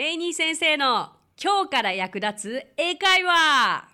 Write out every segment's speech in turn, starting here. レイニー先生の今日から役立つ英会話。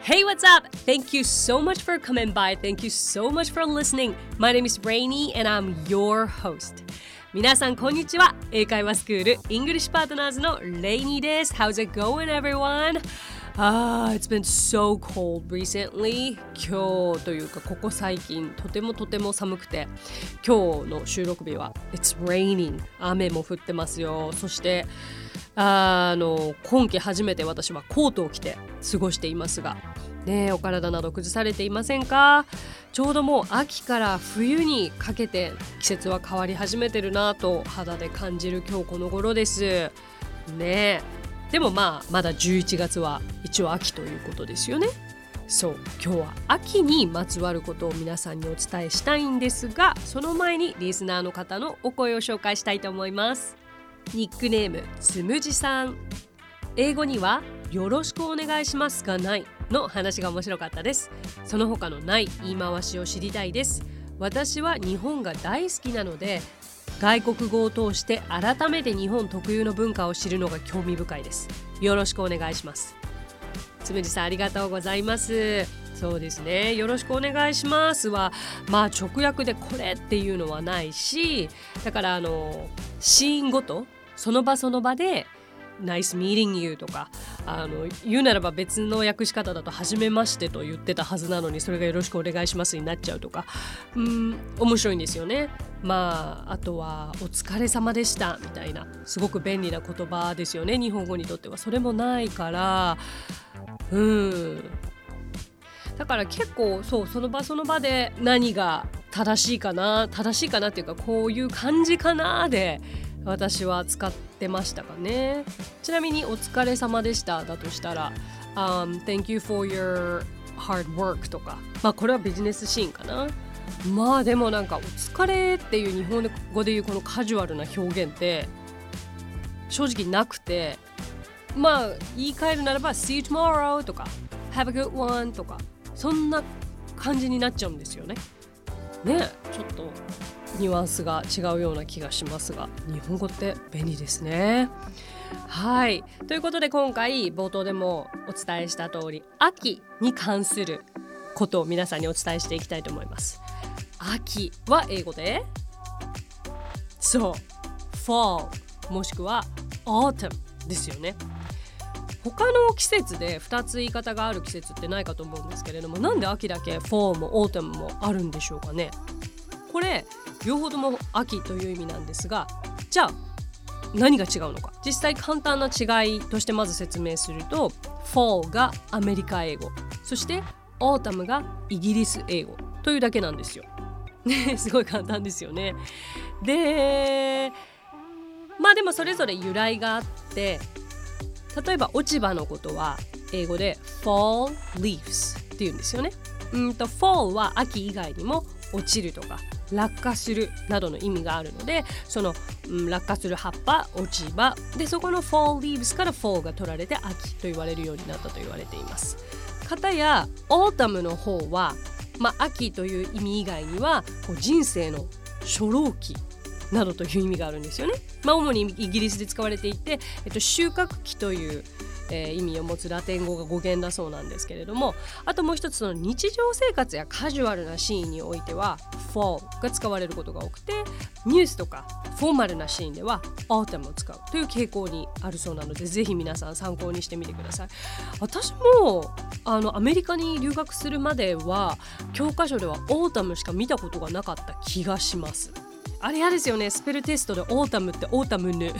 Hey, what's up? Thank you so much for coming by. Thank you so much for listening. My name is Rainy and I'm your host. 皆さんこんにちは。英会話スクール English Partners の Rainy です。How's it going, everyone?It's been so cold recently. 今日というかここ最近とても寒くて、今日の収録日は It's raining. 雨も降ってますよ。そして今季初めて私はコートを着て過ごしていますが、ねえ、お体など崩されていませんか？ちょうどもう秋から冬にかけて季節は変わり始めてるなと肌で感じる今日この頃です。ねえ。でもまだ11月は一応秋ということですよね。そう、今日は秋にまつわることを皆さんにお伝えしたいんですが、その前にリスナーの方のお声を紹介したいと思います。ニックネーム、つむじさん。英語にはよろしくお願いしますがないの話が面白かったです。その他のない言い回しを知りたいです。私は日本が大好きなので、外国語を通して改めて日本特有の文化を知るのが興味深いです。よろしくお願いします。つむじさん、ありがとうございます。そうですね。よろしくお願いしますは、直訳でこれっていうのはないし、だからシーンごと、その場その場でNice meeting you とか言うならば別の訳し方だと初めましてと言ってたはずなのに、それがよろしくお願いしますになっちゃうとか、面白いんですよね。あとはお疲れ様でしたみたいな、すごく便利な言葉ですよね、日本語にとっては。それもないからだから結構その場その場で何が正しいかなっていうか、こういう感じかなで私は使ってましたかね。ちなみにお疲れ様でしただとしたら、Thank you for your hard work とか、これはビジネスシーンかな。でもお疲れっていう日本語でいうこのカジュアルな表現って正直なくて、言い換えるならば See you tomorrow とか Have a good one とか、そんな感じになっちゃうんですよね。ちょっとニュアンスが違うような気がしますが、日本語って便利ですね。はい、ということで今回冒頭でもお伝えした通り、秋に関することを皆さんにお伝えしていきたいと思います。秋は英語でfall もしくは autumn ですよね。他の季節で2つ言い方がある季節ってないかと思うんですけれども、なんで秋だけ fall も autumn もあるんでしょうかね。これ両方とも秋という意味なんですが、じゃあ何が違うのか、実際簡単な違いとしてまず説明すると、 Fall がアメリカ英語、そして Autumn がイギリス英語というだけなんですよ。すごい簡単ですよね。ででもそれぞれ由来があって、例えば落ち葉のことは英語で Fall Leaves っていうんですよね。Fall は秋以外にも落ちるとか落下するなどの意味があるので、その、落下する葉っぱ、落ち葉で、そこの fall leaves から fall が取られて秋と言われるようになったと言われています。かたや autumn の方は、秋という意味以外にはこう人生の初老期などという意味があるんですよね。主にイギリスで使われていて、収穫期という意味を持つラテン語が語源だそうなんですけれども、あともう一つの日常生活やカジュアルなシーンにおいては fall が使われることが多くて、ニュースとかフォーマルなシーンでは autumn を使うという傾向にあるそうなので、ぜひ皆さん参考にしてみてください。私もアメリカに留学するまでは教科書では autumn しか見たことがなかった気がします。あれ嫌ですよね、スペルテストでオータムってオータムヌ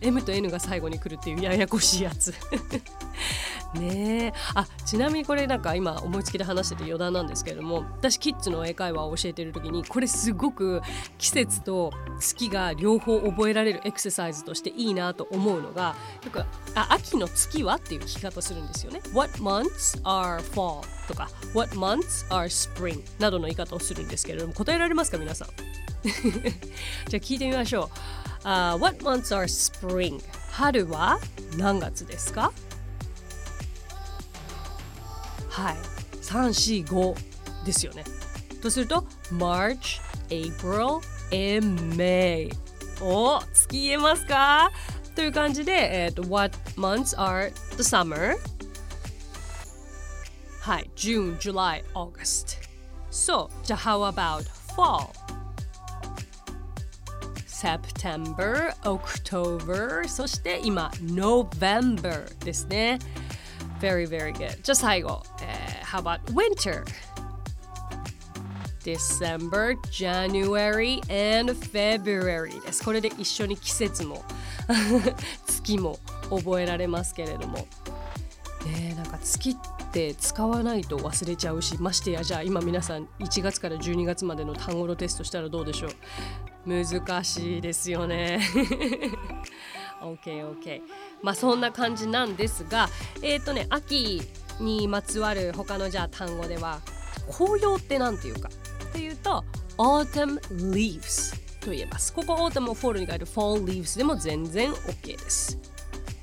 M と N が最後に来るっていうややこしいやつちなみにこれ今思いつきで話してて余談なんですけれども、私キッズの英会話を教えてる時にこれすごく季節と月が両方覚えられるエクササイズとしていいなと思うのが、秋の月はっていう聞き方するんですよね。 What months are fall とか What months are spring などの言い方をするんですけれども、答えられますか皆さんじゃあ聞いてみましょう。What months are spring? 春は何月ですか？はい、3、4、5ですよね。とすると March, April and May。 お、月言えますかという感じで、What months are the summer? はい、June, July, August。 So, じゃあ how about fall? September, October、 そして今 November ですね。 Very, very good。 じゃあ最後、how about winter?December, January and February です。これで一緒に季節も月も覚えられますけれども、なんか月って使わないと忘れちゃうし、ましてやじゃあ今皆さん1月から12月までの単語のテストしたらどうでしょう。難しいですよね。OK OK。まあそんな感じなんですが、秋にまつわる他のじゃあ単語では紅葉ってなんていうかっていうと Autumn Leaves と言えます。ここ Autumn を Fall に変える Fall Leaves でも全然 OK です。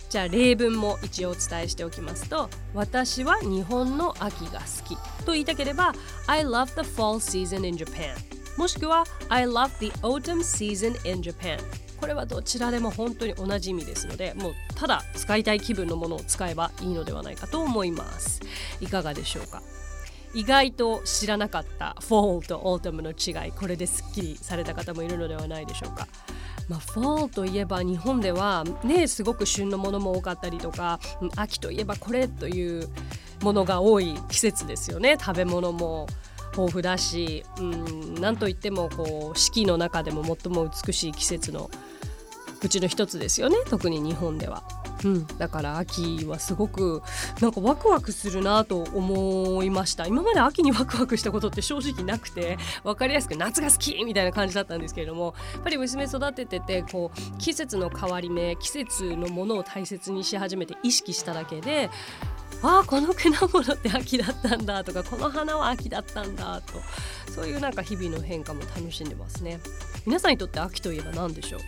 じゃあ例文も一応お伝えしておきますと、私は日本の秋が好きと言いたければ I love the fall season in Japan、 もしくは I love the autumn season in Japan。 これはどちらでも本当に同じ意味ですので、もうただ使いたい気分のものを使えばいいのではないかと思います。いかがでしょうか。意外と知らなかったフォールとオータムの違い、これですっきりされた方もいるのではないでしょうか。まあ、フォールといえば日本ではね、すごく旬のものも多かったりとか、秋といえばこれというものが多い季節ですよね。食べ物も豊富だし、なんといってもこう四季の中でも最も美しい季節のうちの一つですよね、特に日本では。だから秋はすごくなんかワクワクするなと思いました。今まで秋にワクワクしたことって正直なくて、分かりやすく夏が好きみたいな感じだったんですけれども、やっぱり娘育てててこう季節の変わり目、季節のものを大切にし始めて意識しただけで、ああこの果物って秋だったんだとか、この花は秋だったんだと、そういうなんか日々の変化も楽しんでますね。皆さんにとって秋といえば何でしょう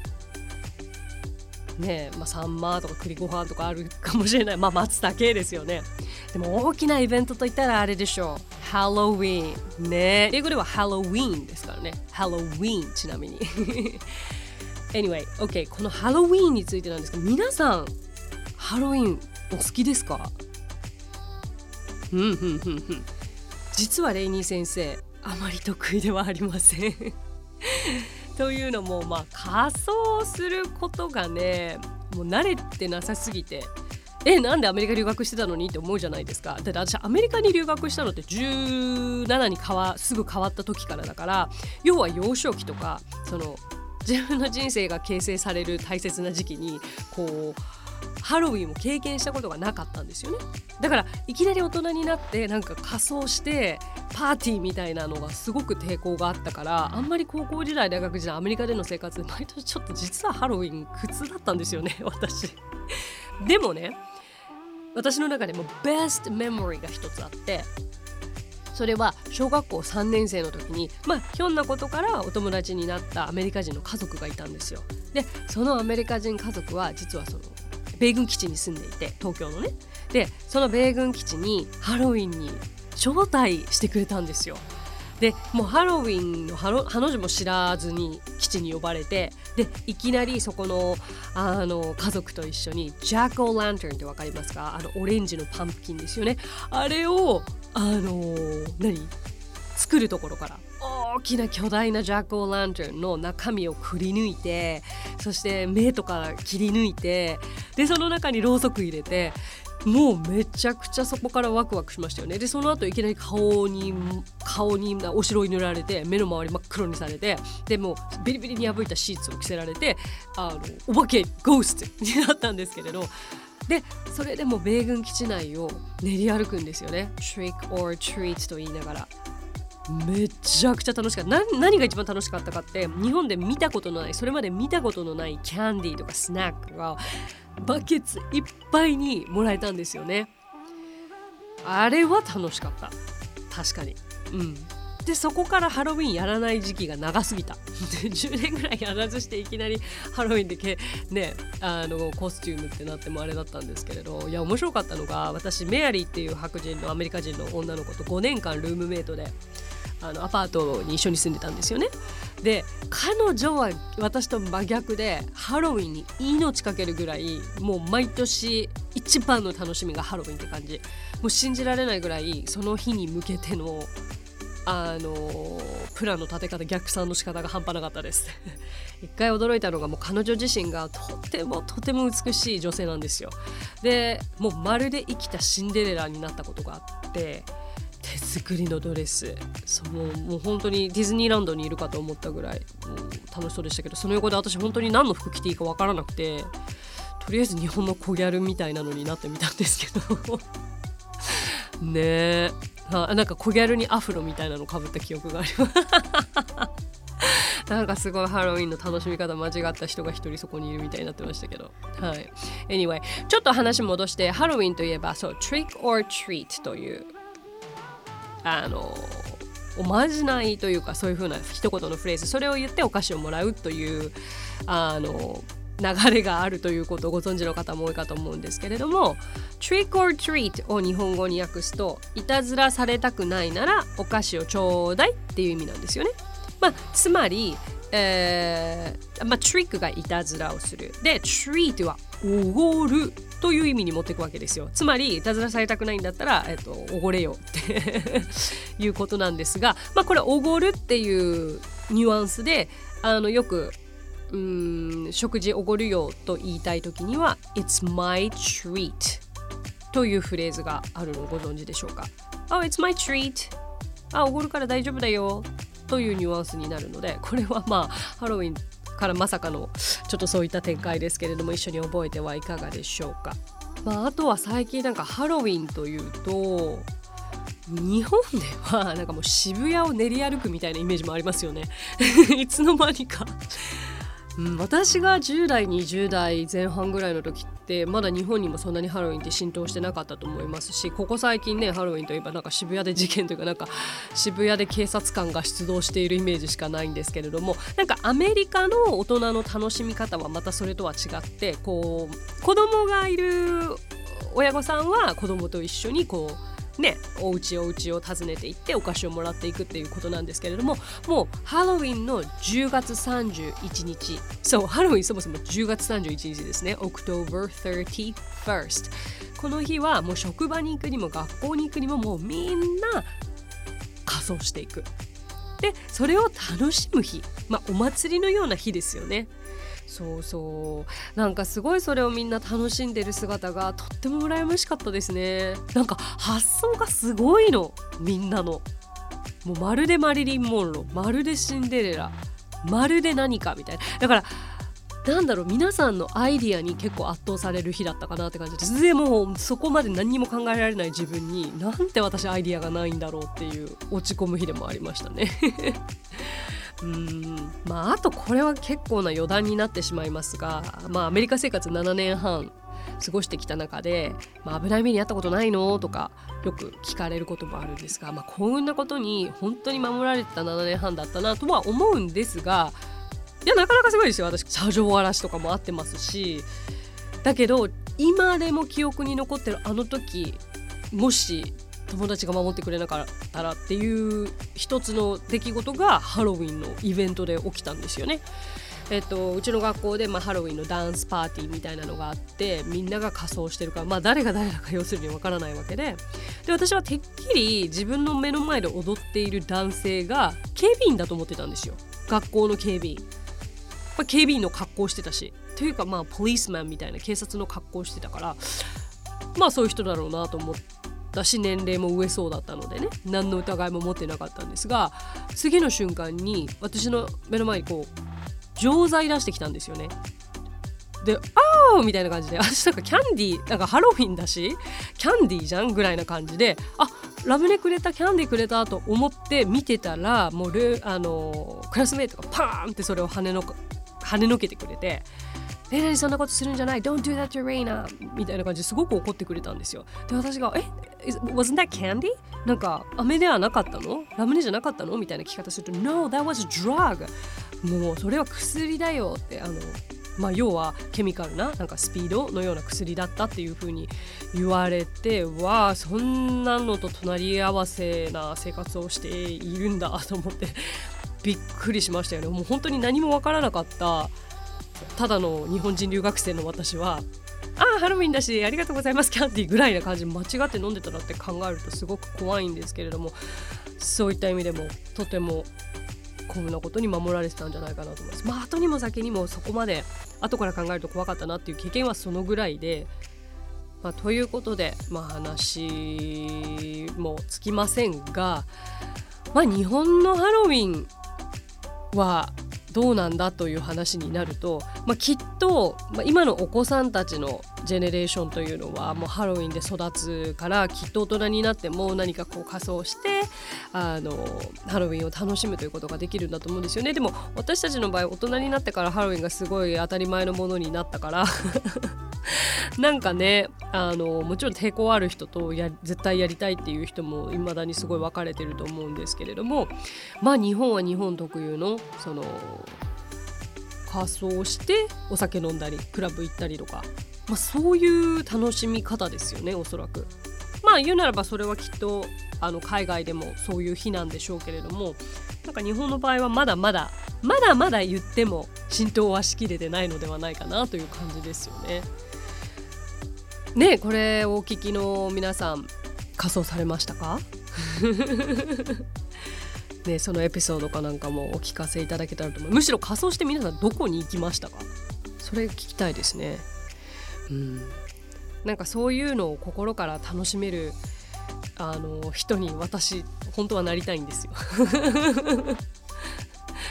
ね。サンマとか栗ご飯とかあるかもしれない。まあ松だけですよね。でも大きなイベントといったらあれでしょう、ハロウィーンね。英語ではハロウィーンですからね。ハロウィーン、ちなみにAnyway、OK、このハロウィーンについてなんですけど、皆さんハロウィーンお好きですか？実はレイニー先生あまり得意ではありませんというのも、まあ仮装することがね、もう慣れてなさすぎて、なんでアメリカ留学してたのにって思うじゃないですか。だって私アメリカに留学したのって17にすぐ変わった時からだから、要は幼少期とか、その自分の人生が形成される大切な時期にこうハロウィンを経験したことがなかったんですよね。だからいきなり大人になってなんか仮装してパーティーみたいなのがすごく抵抗があったから、あんまり高校時代大学時代アメリカでの生活で毎年ちょっと実はハロウィン苦痛だったんですよね、私でもね、私の中でもベストメモリーが一つあって、それは小学校3年生の時に、ひょんなことからお友達になったアメリカ人の家族がいたんですよ。でそのアメリカ人家族は実はその米軍基地に住んでいて、東京のね、でその米軍基地にハロウィンに招待してくれたんですよ。でもうハロウィンのハの字も知らずに基地に呼ばれて、でいきなりそこの家族と一緒にジャック・オー・ランタンって分かりますか？オレンジのパンプキンですよね。あれを作るところから大きな巨大なジャック・オー・ランタンの中身をくり抜いて、そして目とか切り抜いて、でその中にろうそく入れて、もうめちゃくちゃそこからワクワクしましたよね。でその後いきなり顔にお白い塗られて、目の周り真っ黒にされて、でもうビリビリに破いたシーツを着せられて、お化けゴーストになったんですけれど、でそれでも米軍基地内を練り歩くんですよね。 Trick or treat と言いながらめちゃくちゃ楽しかった。何が一番楽しかったかって、日本で見たことのない、それまで見たことのないキャンディーとかスナックがバケツいっぱいにもらえたんですよね。あれは楽しかった、確かに。でそこからハロウィンやらない時期が長すぎた10年ぐらいやらずして、いきなりハロウィンでコスチュームってなってもあれだったんですけれど、いや面白かったのが、私メアリーっていう白人のアメリカ人の女の子と5年間ルームメイトでアパートに一緒に住んでたんですよね。で彼女は私と真逆でハロウィンに命かけるぐらいもう毎年一番の楽しみがハロウィンって感じ、もう信じられないぐらいその日に向けてのプランの立て方、逆算の仕方が半端なかったです一回驚いたのがもう彼女自身がとても美しい女性なんですよ。でもうまるで生きたシンデレラになったことがあって、手作りのドレス、もう本当にディズニーランドにいるかと思ったぐらい楽しそうでしたけど、その横で私本当に何の服着ていいか分からなくて、とりあえず日本の小ギャルみたいなのになってみたんですけどねえ、なんか小ギャルにアフロみたいなのかぶった記憶がありますなんかすごいハロウィンの楽しみ方間違った人が一人そこにいるみたいになってましたけど、はい、anyway ちょっと話戻して、ハロウィンといえばそう Trick or Treat というおまじないというかそういう風な一言のフレーズ、それを言ってお菓子をもらうという流れがあるということをご存知の方も多いかと思うんですけれども、 Trick or Treat を日本語に訳すと、いたずらされたくないならお菓子をちょうだいっていう意味なんですよね。つまり、Trick がいたずらをする、で Treat はおごるという意味に持っていくわけですよ。つまりいたずらされたくないんだったら、おごれよっていうことなんですが、これおごるっていうニュアンスでよく食事おごるよと言いたいときには It's my treat というフレーズがあるのをご存知でしょうか。It's my treat、 おごるから大丈夫だよというニュアンスになるので、これはハロウィンからまさかのちょっとそういった展開ですけれども、一緒に覚えてはいかがでしょうか。あとは最近なんかハロウィンというと日本ではなんかもう渋谷を練り歩くみたいなイメージもありますよねいつの間にか私が10代20代前半ぐらいの時ってまだ日本にもそんなにハロウィンって浸透してなかったと思いますし、ここ最近ねハロウィンといえばなんか渋谷で事件というかなんか渋谷で警察官が出動しているイメージしかないんですけれども、なんかアメリカの大人の楽しみ方はまたそれとは違って、こう子供がいる親御さんは子供と一緒にこうね、お家を訪ねていってお菓子をもらっていくっていうことなんですけれども、もうハロウィンの10月31日、そうハロウィンそもそも10月31日ですね、 October 31st、 この日はもう職場に行くにも学校に行くにももうみんな仮装していく、でそれを楽しむ日、お祭りのような日ですよね。そうそう、なんかすごいそれをみんな楽しんでる姿がとっても羨ましかったですね。なんか発想がすごいの、みんなのもうまるでマリリン・モンロー、まるでシンデレラ、まるで何かみたいな、だからなんだろう、皆さんのアイディアに結構圧倒される日だったかなって感じです。でもそこまで何にも考えられない自分に、なんて私アイディアがないんだろうっていう落ち込む日でもありましたねあとこれは結構な余談になってしまいますが、アメリカ生活7年半過ごしてきた中で、危ない目に遭ったことないのとかよく聞かれることもあるんですが、幸運なことに本当に守られてた7年半だったなとは思うんですが、いやなかなかすごいですよ。私車上荒らしとかもあってますし、だけど今でも記憶に残ってるあの時、もし友達が守ってくれなかったらっていう一つの出来事がハロウィンのイベントで起きたんですよね。うちの学校で、ハロウィンのダンスパーティーみたいなのがあって、みんなが仮装してるから、誰が誰だか要するにわからないわけで、私はてっきり自分の目の前で踊っている男性が警備員だと思ってたんですよ。学校の警備員、警備員の格好してたし、というかポリスマンみたいな警察の格好してたから、そういう人だろうなと思って、私年齢も上そうだったのでね、何の疑いも持ってなかったんですが、次の瞬間に私の目の前にこう錠剤出してきたんですよね。で、あーみたいな感じで、私なんかキャンディー、なんかハロウィンだしキャンディーじゃんぐらいな感じで、ラムネくれた、キャンディーくれたと思って見てたら、もうクラスメイトがパーンってそれを跳ねのけてくれて、何そんなことするんじゃない、 Don't do that to Raina みたいな感じですごく怒ってくれたんですよ。で私がwasn't that candy? なんか飴ではなかったの？ラムネじゃなかったの？みたいな聞き方すると No, that was a drug もうそれは薬だよってまあ、要はケミカルな、 なんかスピードのような薬だったっていう風に言われて、わあそんなのと隣り合わせな生活をしているんだと思ってびっくりしましたよね。もう本当に何もわからなかったただの日本人留学生の私は、あハロウィンだしありがとうございますキャンディーぐらいな感じ、間違って飲んでたらって考えるとすごく怖いんですけれども、そういった意味でもとてもこんなことに守られてたんじゃないかなと思います。まあ後にも先にもそこまで後から考えると怖かったなっていう経験はそのぐらいで、まあ、ということで、まあ、話もつきませんが、まあ、日本のハロウィンはどうなんだという話になると、まあ、きっと、まあ、今のお子さんたちのジェネレーションというのはもうハロウィンで育つから、きっと大人になっても何かこう仮装してハロウィンを楽しむということができるんだと思うんですよね。でも私たちの場合大人になってからハロウィンがすごい当たり前のものになったからなんかねもちろん抵抗ある人と絶対やりたいっていう人も未だにすごい分かれてると思うんですけれども、まあ日本は日本特有のその仮装してお酒飲んだりクラブ行ったりとか、まあ、そういう楽しみ方ですよねおそらく。まあ言うならばそれはきっと海外でもそういう日なんでしょうけれども、なんか日本の場合はまだまだ言っても浸透はしきれてないのではないかなという感じですよね。ね、これお聞きの皆さん仮装されましたかね、そのエピソードかなんかもお聞かせいただけたらと思う。むしろ仮装して皆さんどこに行きましたか、それ聞きたいですね。なんかそういうのを心から楽しめる人に私本当はなりたいんですよ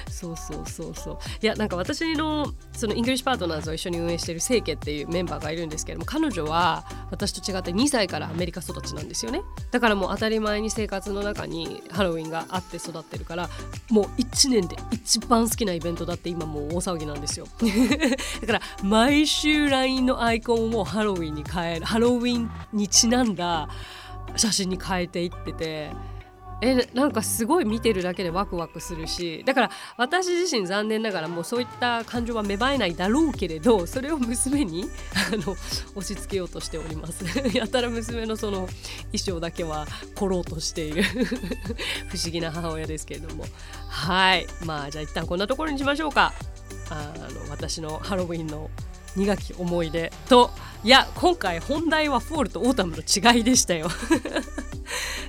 そういや、なんか私のその English Partners を一緒に運営している清家っていうメンバーがいるんですけれども、彼女は私と違って2歳からアメリカ育ちなんですよね。だからもう当たり前に生活の中にハロウィンがあって育ってるから、もう1年で一番好きなイベントだって今もう大騒ぎなんですよだから毎週 LINE のアイコンをもうハロウィンに変える、ハロウィンにちなんだ写真に変えていってて、なんかすごい見てるだけでワクワクするし、だから私自身残念ながらもうそういった感情は芽生えないだろうけれど、それを娘に押し付けようとしておりますやたら娘のその衣装だけは凝ろうとしている不思議な母親ですけれども、はい、まあじゃあ一旦こんなところにしましょうか。私のハロウィンの苦き思い出と、いや今回本題はフォールとオータムの違いでしたよ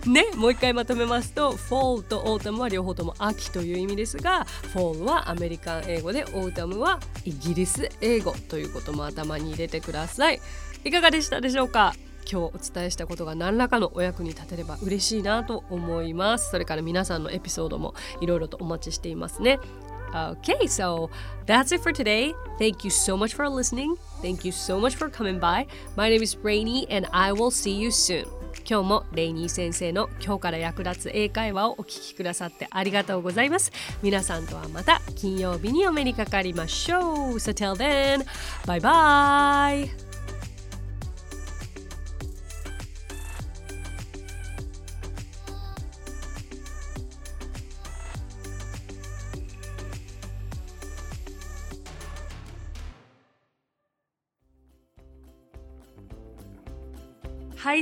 ね、もう一回まとめますと、フォールとオータムは両方とも秋という意味ですが、フォールはアメリカン英語で、オータムはイギリス英語ということも頭に入れてください。いかがでしたでしょうか。今日お伝えしたことが何らかのお役に立てれば嬉しいなと思います。それから皆さんのエピソードもいろいろとお待ちしていますね。Okay, so that's it for today. Thank you so much for listening. Thank you so much for coming by. My name is Rainy and I will see you soon. 今日もレイニー先生の今日から役立つ英会話をお聞きくださってありがとうございます。皆さんとはまた金曜日にお目にかかりましょう。So till then, bye bye.配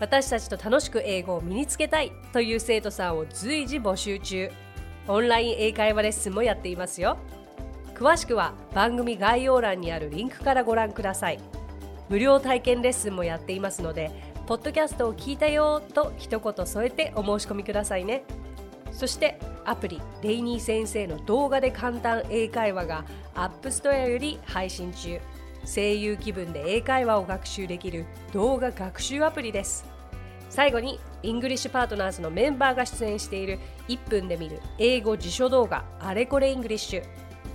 私たちと楽しく英語を身につけたいという生徒さんを随時募集中。オンライン英会話レッスンもやっていますよ。詳しくは番組概要欄にあるリンクからご覧ください。無料体験レッスンもやっていますので、ポッドキャストを聞いたよと一言添えてお申し込みくださいね。そしてアプリレイニー先生の動画で簡単英会話がアップストアより配信中。声優気分で英会話を学習できる動画学習アプリです。最後に、イングリッシュパートナーズのメンバーが出演している1分で見る英語辞書動画あれこれイングリッシュ。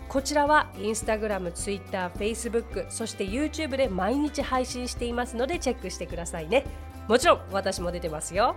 こちらは Instagram、Twitter、Facebook、そして YouTube で毎日配信していますのでチェックしてくださいね。もちろん私も出てますよ。